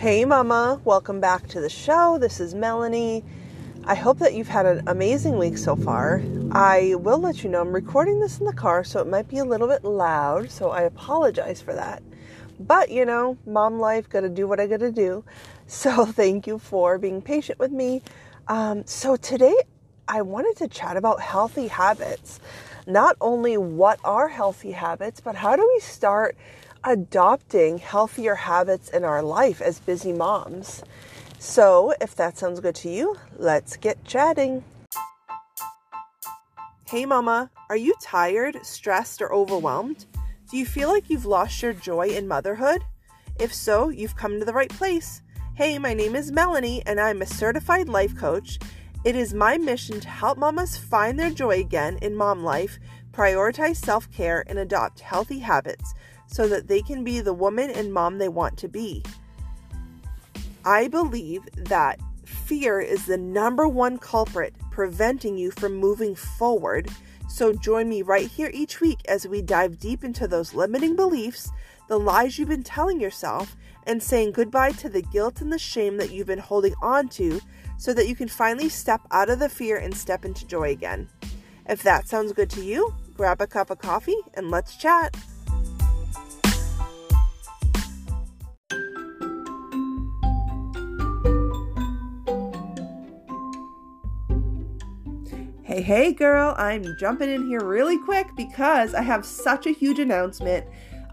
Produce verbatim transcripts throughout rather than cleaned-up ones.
Hey Mama, welcome back to the show. This is Melanie. I hope that you've had an amazing week so far. I will let you know I'm recording this in the car, so it might be a little bit loud, so I apologize for that. But, you know, mom life, gotta do what I gotta do. So thank you for being patient with me. Um, so today I wanted to chat about healthy habits. Not only what are healthy habits, but how do we start adopting healthier habits in our life as busy moms. So if that sounds good to you, let's get chatting. Hey Mama, are you tired, stressed, or overwhelmed? Do you feel like you've lost your joy in motherhood? If so, you've come to the right place. Hey, my name is Melanie and I'm a certified life coach. It is my mission to help mamas find their joy again in mom life, prioritize self-care, and adopt healthy habits so that they can be the woman and mom they want to be. I believe that fear is the number one culprit preventing you from moving forward. So join me right here each week as we dive deep into those limiting beliefs, the lies you've been telling yourself, and saying goodbye to the guilt and the shame that you've been holding on to so that you can finally step out of the fear and step into joy again. If that sounds good to you, grab a cup of coffee and let's chat. Hey, hey girl, I'm jumping in here really quick because I have such a huge announcement.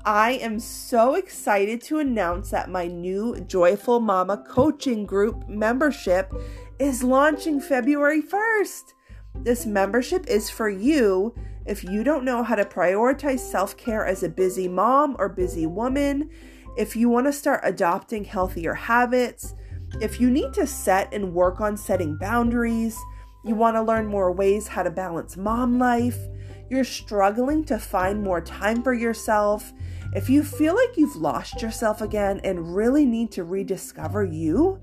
I am so excited to announce that my new Joyful Mama Coaching Group membership is launching February first. This membership is for you if you don't know how to prioritize self-care as a busy mom or busy woman, if you want to start adopting healthier habits, if you need to set and work on setting boundaries, you want to learn more ways how to balance mom life. You're struggling to find more time for yourself. If you feel like you've lost yourself again and really need to rediscover you,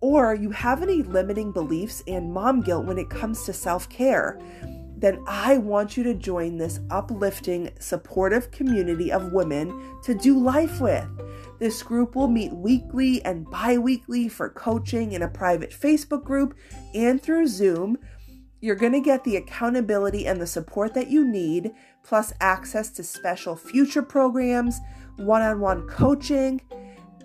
or you have any limiting beliefs and mom guilt when it comes to self-care, then I want you to join this uplifting, supportive community of women to do life with. This group will meet weekly and bi-weekly for coaching in a private Facebook group and through Zoom. You're going to get the accountability and the support that you need, plus access to special future programs, one-on-one coaching,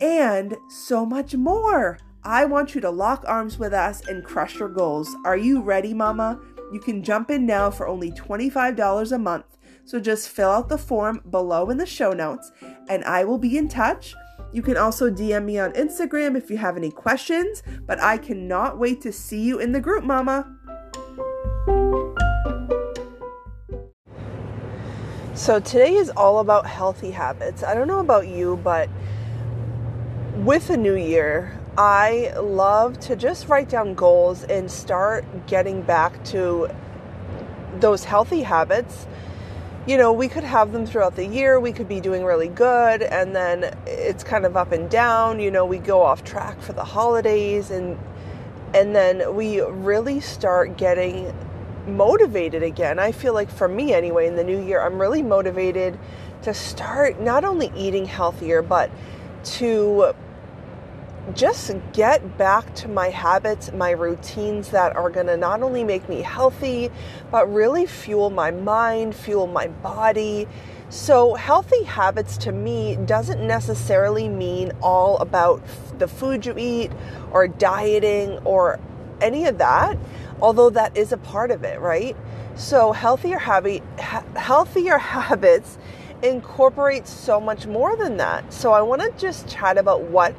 and so much more. I want you to lock arms with us and crush your goals. Are you ready, Mama? You can jump in now for only twenty-five dollars a month. So just fill out the form below in the show notes and I will be in touch. You can also D M me on Instagram if you have any questions, but I cannot wait to see you in the group, Mama. So today is all about healthy habits. I don't know about you, but with the new year, I love to just write down goals and start getting back to those healthy habits. You know, we could have them throughout the year. We could be doing really good, and then it's kind of up and down. You know, we go off track for the holidays, and and then we really start getting motivated again. I feel like for me anyway, in the new year, I'm really motivated to start not only eating healthier, but to just get back to my habits, my routines that are going to not only make me healthy, but really fuel my mind, fuel my body. So healthy habits to me doesn't necessarily mean all about the food you eat or dieting or any of that, although that is a part of it, right? So healthier habit, ha- healthier habits incorporate so much more than that. So I want to just chat about what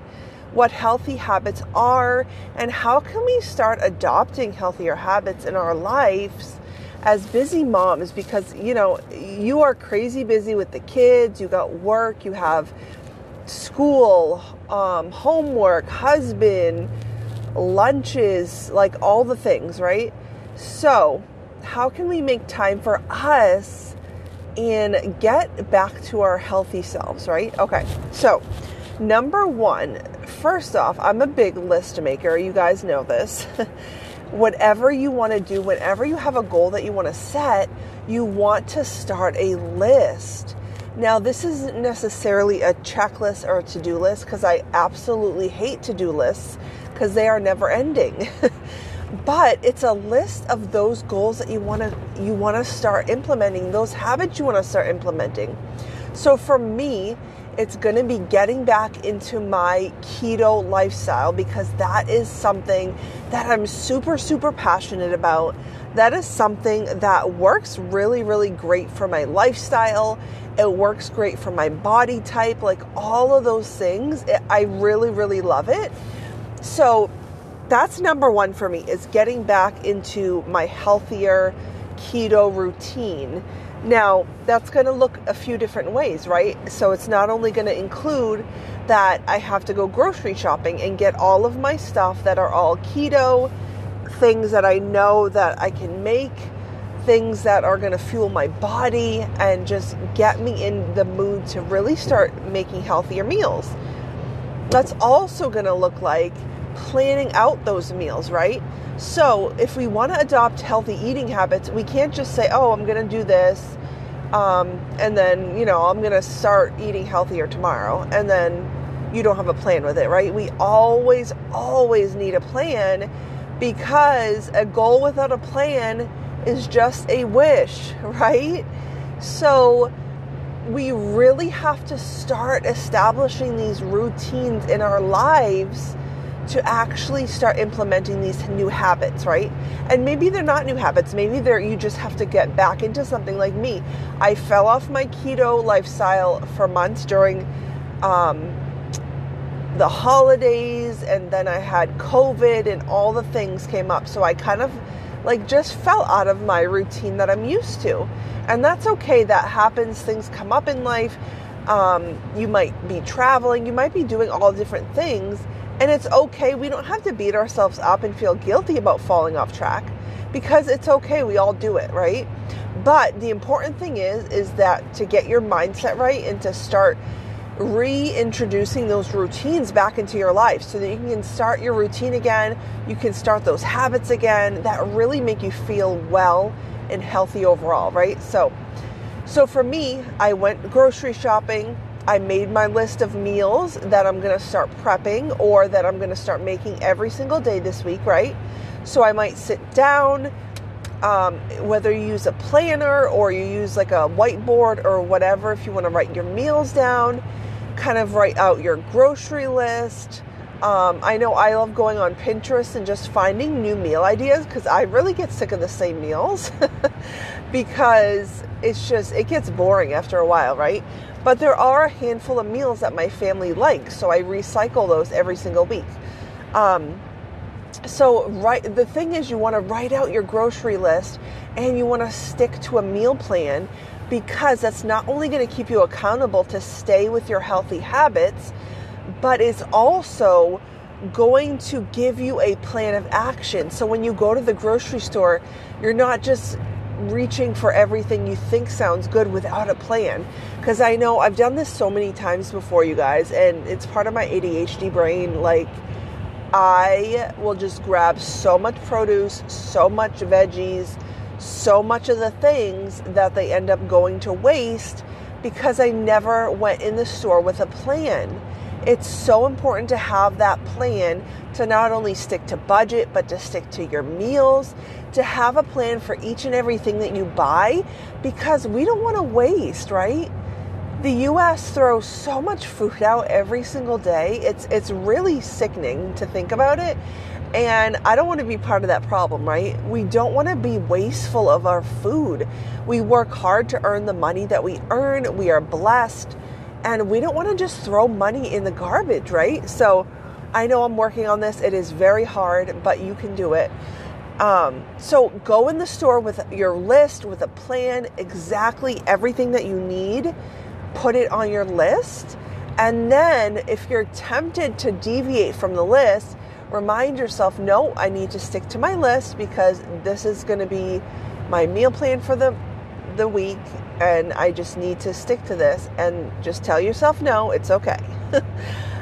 what healthy habits are, and how can we start adopting healthier habits in our lives as busy moms, because, you know, you are crazy busy with the kids, you got work, you have school, um, homework, husband, lunches, like all the things, right? So how can we make time for us and get back to our healthy selves, right? Okay, so number one, first off, I'm a big list maker. You guys know this. Whatever you want to do, whenever you have a goal that you want to set, you want to start a list. Now, this isn't necessarily a checklist or a to-do list, because I absolutely hate to-do lists because they are never ending. But it's a list of those goals that you want to you want to start implementing, those habits you want to start implementing. So for me, it's going to be getting back into my keto lifestyle, because that is something that I'm super, super passionate about. That is something that works really, really great for my lifestyle. It works great for my body type, like all of those things. It, I really, really love it. So that's number one for me, is getting back into my healthier keto routine. Now, that's going to look a few different ways, right? So it's not only going to include that I have to go grocery shopping and get all of my stuff that are all keto, things that I know that I can make, things that are going to fuel my body and just get me in the mood to really start making healthier meals. That's also going to look like planning out those meals, right? So if we want to adopt healthy eating habits, we can't just say, oh, I'm going to do this, um, and then, you know, I'm going to start eating healthier tomorrow, and then you don't have a plan with it, right? We always, always need a plan, because a goal without a plan is just a wish, right? So we really have to start establishing these routines in our lives to actually start implementing these new habits, right? And maybe they're not new habits. Maybe they're, you just have to get back into something. Like me, I fell off my keto lifestyle for months during um, the holidays, and then I had COVID and all the things came up. So I kind of like just fell out of my routine that I'm used to. And that's okay. That happens. Things come up in life. Um, you might be traveling. You might be doing all different things. And it's okay. We don't have to beat ourselves up and feel guilty about falling off track, because it's okay. We all do it, right? But the important thing is, is that to get your mindset right and to start reintroducing those routines back into your life so that you can start your routine again. You can start those habits again that really make you feel well and healthy overall, right? So, so for me, I went grocery shopping. I made my list of meals that I'm going to start prepping, or that I'm going to start making every single day this week, right? So I might sit down, um, whether you use a planner or you use like a whiteboard or whatever, if you want to write your meals down, kind of write out your grocery list. Um, I know I love going on Pinterest and just finding new meal ideas, because I really get sick of the same meals because it's just, it gets boring after a while, right? But there are a handful of meals that my family likes, so I recycle those every single week. Um, so right, the thing is, you want to write out your grocery list and you want to stick to a meal plan, because that's not only going to keep you accountable to stay with your healthy habits, but it's also going to give you a plan of action. So when you go to the grocery store, you're not just reaching for everything you think sounds good without a plan. Because I know I've done this so many times before, you guys, and it's part of my A D H D brain. Like, I will just grab so much produce, so much veggies, so much of the things that they end up going to waste, because I never went in the store with a plan. It's so important to have that plan, to not only stick to budget, but to stick to your meals, to have a plan for each and everything that you buy, because we don't want to waste, right? The U S throws so much food out every single day. It's it's really sickening to think about it. And I don't want to be part of that problem, right? We don't want to be wasteful of our food. We work hard to earn the money that we earn. We are blessed. And we don't want to just throw money in the garbage, right? So I know I'm working on this. It is very hard, but you can do it. Um, so go in the store with your list, with a plan, exactly everything that you need. Put it on your list. And then if you're tempted to deviate from the list, remind yourself, no, I need to stick to my list, because this is going to be my meal plan for the the week, and I just need to stick to this. And just tell yourself, no, it's okay.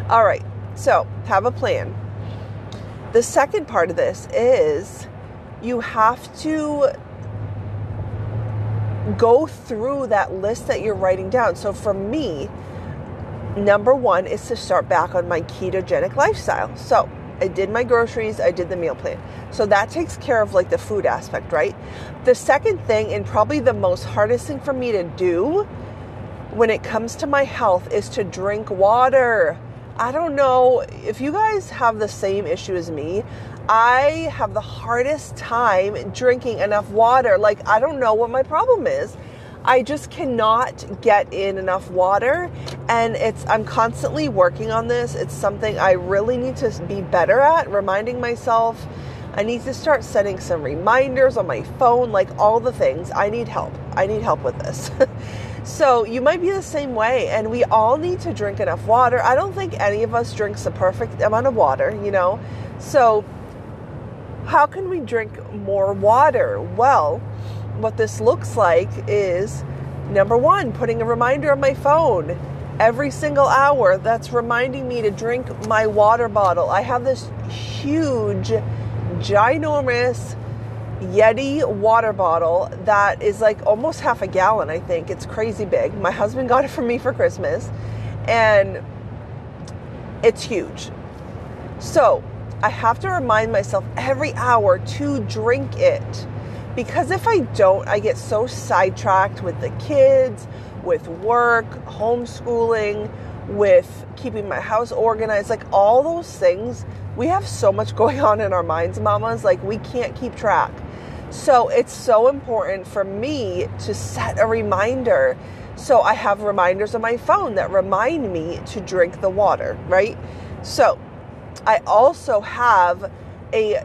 All right. So have a plan. The second part of this is you have to go through that list that you're writing down. So for me, number one is to start back on my ketogenic lifestyle. So I did my groceries, I did the meal plan. So that takes care of like the food aspect, right? The second thing, and probably the most hardest thing for me to do when it comes to my health, is to drink water. I don't know if you guys have the same issue as me. I have the hardest time drinking enough water. Like, I don't know what my problem is. I just cannot get in enough water, and it's, I'm constantly working on this. It's something I really need to be better at, reminding myself. I need to start setting some reminders on my phone, like all the things. I need help. I need help with this. So you might be the same way, and we all need to drink enough water. I don't think any of us drinks the perfect amount of water, you know? So how can we drink more water? Well, what this looks like is, number one, putting a reminder on my phone every single hour that's reminding me to drink my water bottle. I have this huge, ginormous Yeti water bottle that is like almost half a gallon, I think. It's crazy big. My husband got it for me for Christmas, and it's huge. So I have to remind myself every hour to drink it. Because if I don't, I get so sidetracked with the kids, with work, homeschooling, with keeping my house organized, like all those things. We have so much going on in our minds, mamas, like we can't keep track. So it's so important for me to set a reminder. So I have reminders on my phone that remind me to drink the water, right? So I also have a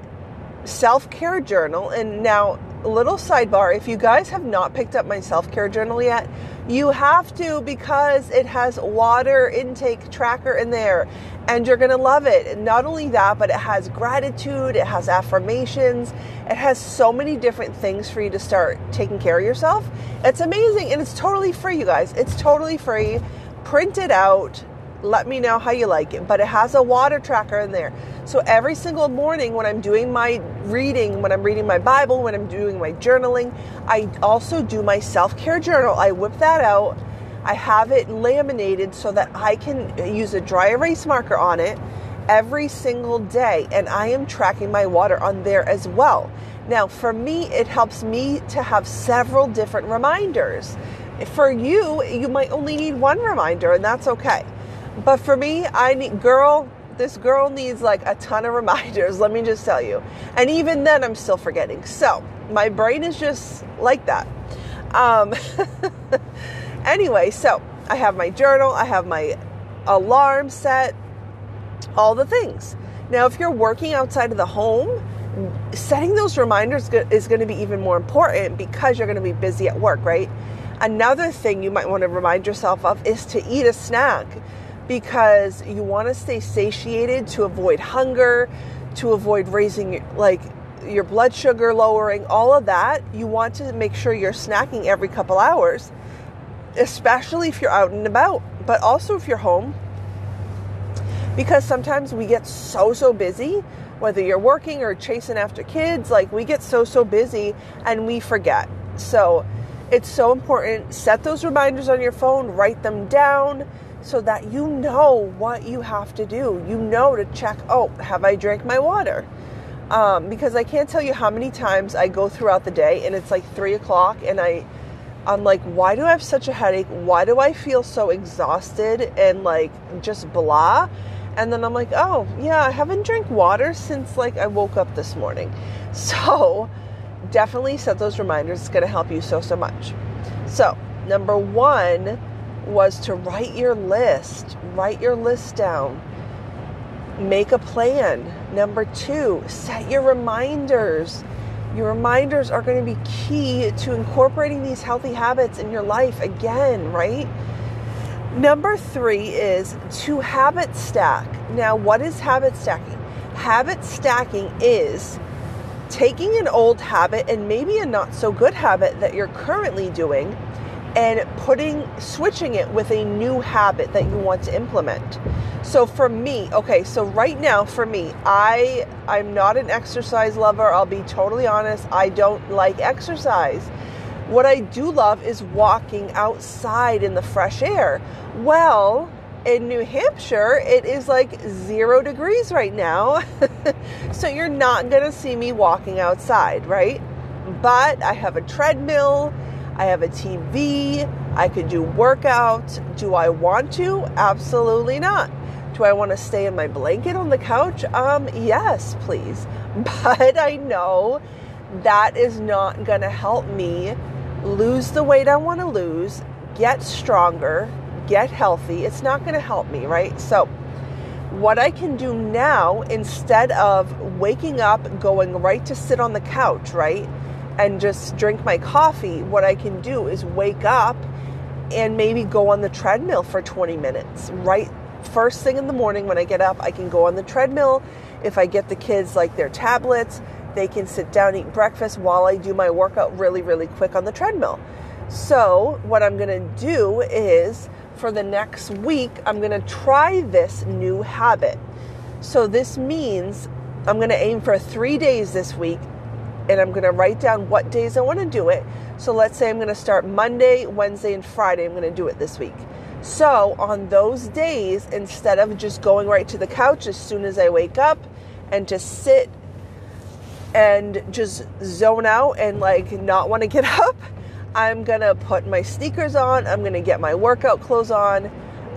self-care journal. And now, little sidebar, if you guys have not picked up my self-care journal yet, you have to, because it has water intake tracker in there, and you're going to love it. And not only that, but it has gratitude, it has affirmations, it has so many different things for you to start taking care of yourself. It's amazing, and it's totally free, you guys. It's totally free. Print it out. Let me know how you like it, but it has a water tracker in there. So every single morning when I'm doing my reading, when I'm reading my Bible, when I'm doing my journaling, I also do my self-care journal. I whip that out. I have it laminated so that I can use a dry erase marker on it every single day. And I am tracking my water on there as well. Now, for me, it helps me to have several different reminders. For you, you might only need one reminder, and that's okay. But for me, I need, girl, this girl needs like a ton of reminders, let me just tell you. And even then, I'm still forgetting. So my brain is just like that. Um, anyway, so I have my journal, I have my alarm set, all the things. Now, if you're working outside of the home, setting those reminders is going to be even more important because you're going to be busy at work, right? Another thing you might want to remind yourself of is to eat a snack, because you want to stay satiated to avoid hunger, to avoid raising like your blood sugar, lowering all of that. You want to make sure you're snacking every couple hours, especially if you're out and about, but also if you're home, because sometimes we get so, so busy, whether you're working or chasing after kids, like we get so, so busy and we forget. So it's so important. Set those reminders on your phone, write them down, so that you know what you have to do. You know to check, oh, have I drank my water? Um, because I can't tell you how many times I go throughout the day and it's like three o'clock and I, I'm like, why do I have such a headache? Why do I feel so exhausted and like just blah? And then I'm like, oh yeah, I haven't drank water since like I woke up this morning. So definitely set those reminders. It's going to help you so, so much. So number one was to write your list, write your list down, make a plan. Number two, set your reminders. Your reminders are going to be key to incorporating these healthy habits in your life again, right? Number three is to habit stack. Now, what is habit stacking? Habit stacking is taking an old habit and maybe a not so good habit that you're currently doing, and putting, switching it with a new habit that you want to implement. So for me, okay, so right now for me, I, I'm not an exercise lover. I'll be totally honest. I don't like exercise. What I do love is walking outside in the fresh air. Well, in New Hampshire, it is like zero degrees right now. So you're not going to see me walking outside, right? But I have a treadmill. I have a T V. I could do workouts. Do I want to? Absolutely not. Do I want to stay in my blanket on the couch? Um, yes, please. But I know that is not going to help me lose the weight I want to lose, get stronger, get healthy. It's not going to help me, right? So what I can do now, instead of waking up, going right to sit on the couch, right, and just drink my coffee, what I can do is wake up and maybe go on the treadmill for twenty minutes, right? First thing in the morning when I get up, I can go on the treadmill. If I get the kids like their tablets, they can sit down, eat breakfast while I do my workout really, really quick on the treadmill. So what I'm going to do is for the next week, I'm going to try this new habit. So this means I'm going to aim for three days this week, and I'm going to write down what days I want to do it. So let's say I'm going to start Monday, Wednesday, and Friday. I'm going to do it this week. So on those days, instead of just going right to the couch as soon as I wake up and just sit and just zone out and like not want to get up, I'm going to put my sneakers on, I'm going to get my workout clothes on,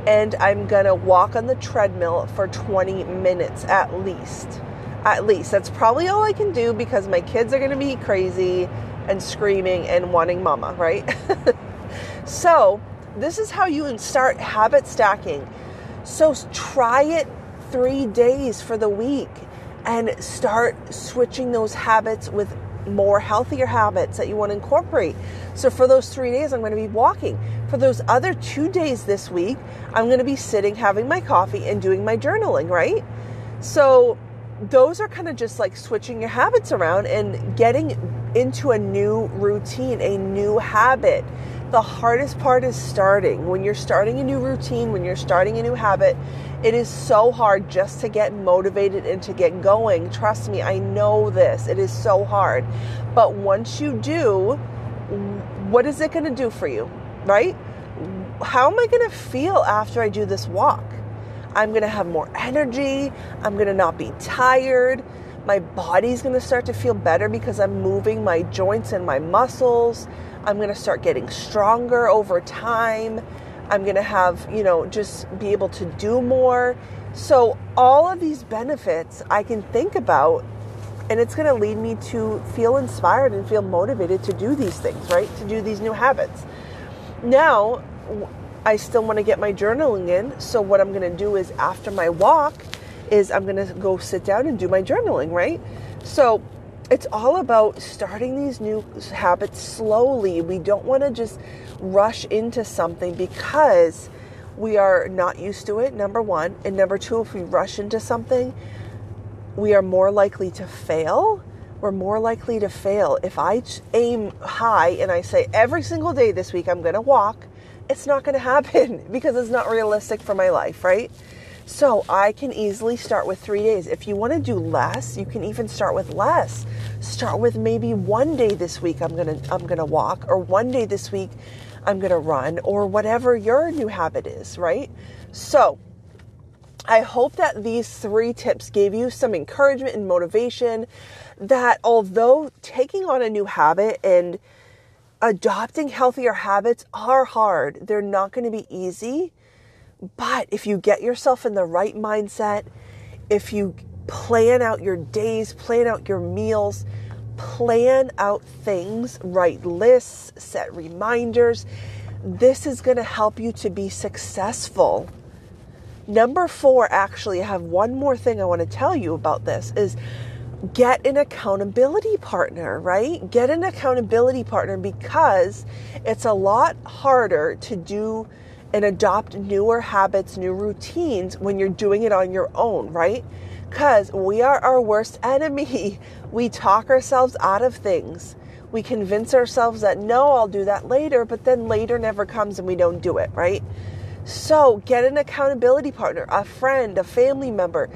and I'm going to walk on the treadmill for twenty minutes at least. At least. That's probably all I can do because my kids are going to be crazy and screaming and wanting mama, right? So this is how you start habit stacking. So try it three days for the week and start switching those habits with more healthier habits that you want to incorporate. So for those three days, I'm going to be walking. For those other two days this week, I'm going to be sitting, having my coffee and doing my journaling, right? So those are kind of just like switching your habits around and getting into a new routine, a new habit. The hardest part is starting. When you're starting a new routine, when you're starting a new habit, it is so hard just to get motivated and to get going. Trust me, I know this. It is so hard. But once you do, what is it going to do for you, right? How am I going to feel after I do this walk? I'm going to have more energy. I'm going to not be tired. My body's going to start to feel better because I'm moving my joints and my muscles. I'm going to start getting stronger over time. I'm going to have, you know, just be able to do more. So all of these benefits I can think about, and it's going to lead me to feel inspired and feel motivated to do these things, right? To do these new habits. Now, I still want to get my journaling in. So what I'm going to do is after my walk is I'm going to go sit down and do my journaling, right? So it's all about starting these new habits slowly. We don't want to just rush into something because we are not used to it, number one. And number two, if we rush into something, we are more likely to fail. We're more likely to fail. If I aim high and I say every single day this week I'm going to walk, it's not going to happen because it's not realistic for my life, right? So I can easily start with three days. If you want to do less, you can even start with less. Start with maybe one day this week I'm going to I'm going to walk, or one day this week I'm going to run, or whatever your new habit is, right? So I hope that these three tips gave you some encouragement and motivation that although taking on a new habit and adopting healthier habits are hard, they're not going to be easy. But if you get yourself in the right mindset, if you plan out your days, plan out your meals, plan out things, write lists, set reminders, this is going to help you to be successful. Number four, actually, I have one more thing I want to tell you about this, is get an accountability partner, right? Get an accountability partner because it's a lot harder to do and adopt newer habits, new routines when you're doing it on your own, right? Because we are our worst enemy. We talk ourselves out of things. We convince ourselves that, no, I'll do that later, but then later never comes and we don't do it, right? So get an accountability partner, a friend, a family member.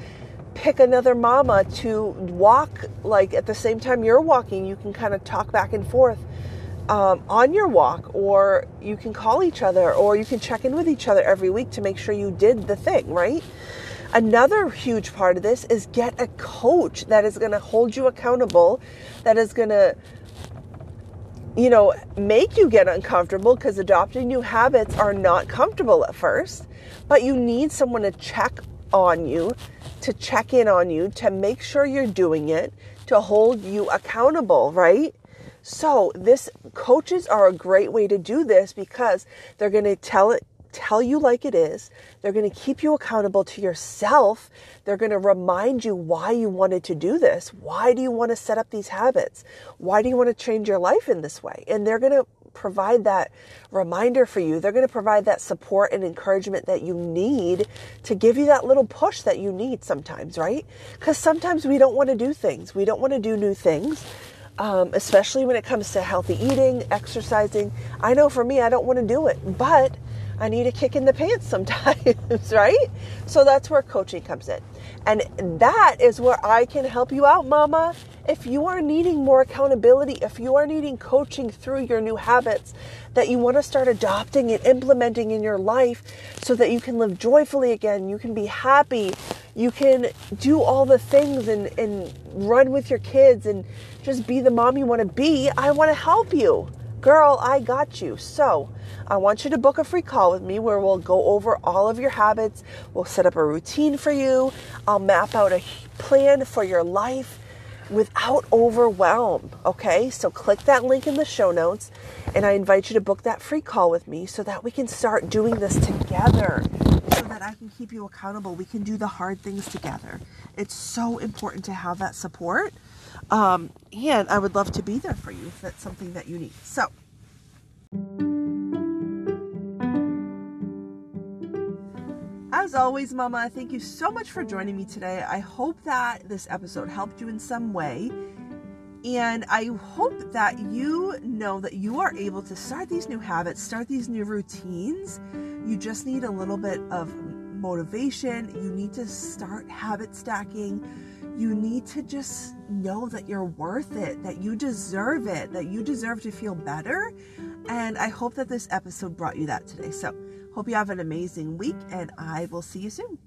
Pick another mama to walk like at the same time you're walking. You can kind of talk back and forth um, on your walk, or you can call each other, or you can check in with each other every week to make sure you did the thing, right? Another huge part of this is get a coach that is going to hold you accountable, that is going to, you know, make you get uncomfortable, because adopting new habits are not comfortable at first, but you need someone to check on you, to check in on you, to make sure you're doing it, to hold you accountable, right? So this coaches are a great way to do this, because they're going to tell it, tell you like it is. They're going to keep you accountable to yourself. They're going to remind you why you wanted to do this. Why do you want to set up these habits? Why do you want to change your life in this way? And they're going to provide that reminder for you. They're going to provide that support and encouragement that you need to give you that little push that you need sometimes, right? Because sometimes we don't want to do things. We don't want to do new things. Um, especially when it comes to healthy eating, exercising. I know for me, I don't want to do it, but I need a kick in the pants sometimes, right? So that's where coaching comes in. And that is where I can help you out, mama. If you are needing more accountability, if you are needing coaching through your new habits that you want to start adopting and implementing in your life so that you can live joyfully again, you can be happy, you can do all the things and, and run with your kids and just be the mom you want to be, I want to help you. Girl, I got you. So I want you to book a free call with me where we'll go over all of your habits. We'll set up a routine for you. I'll map out a plan for your life without overwhelm. Okay, so click that link in the show notes, and I invite you to book that free call with me so that we can start doing this together, so that I can keep you accountable. We can do the hard things together. It's so important to have that support. Um, and I would love to be there for you if that's something that you need. So as always, mama, thank you so much for joining me today. I hope that this episode helped you in some way. And I hope that you know that you are able to start these new habits, start these new routines. You just need a little bit of motivation. You need to start habit stacking. You need to just know that you're worth it, that you deserve it, that you deserve to feel better. And I hope that this episode brought you that today. So, hope you have an amazing week, and I will see you soon.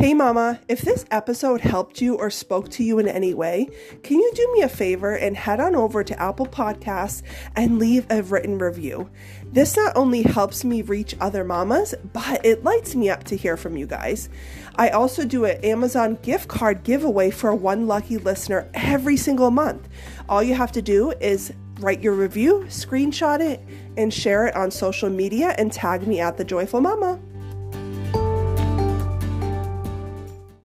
Hey mama, if this episode helped you or spoke to you in any way, can you do me a favor and head on over to Apple Podcasts and leave a written review? This not only helps me reach other mamas, but it lights me up to hear from you guys. I also do an Amazon gift card giveaway for one lucky listener every single month. All you have to do is write your review, screenshot it, and share it on social media and tag me at The Joyful Mama.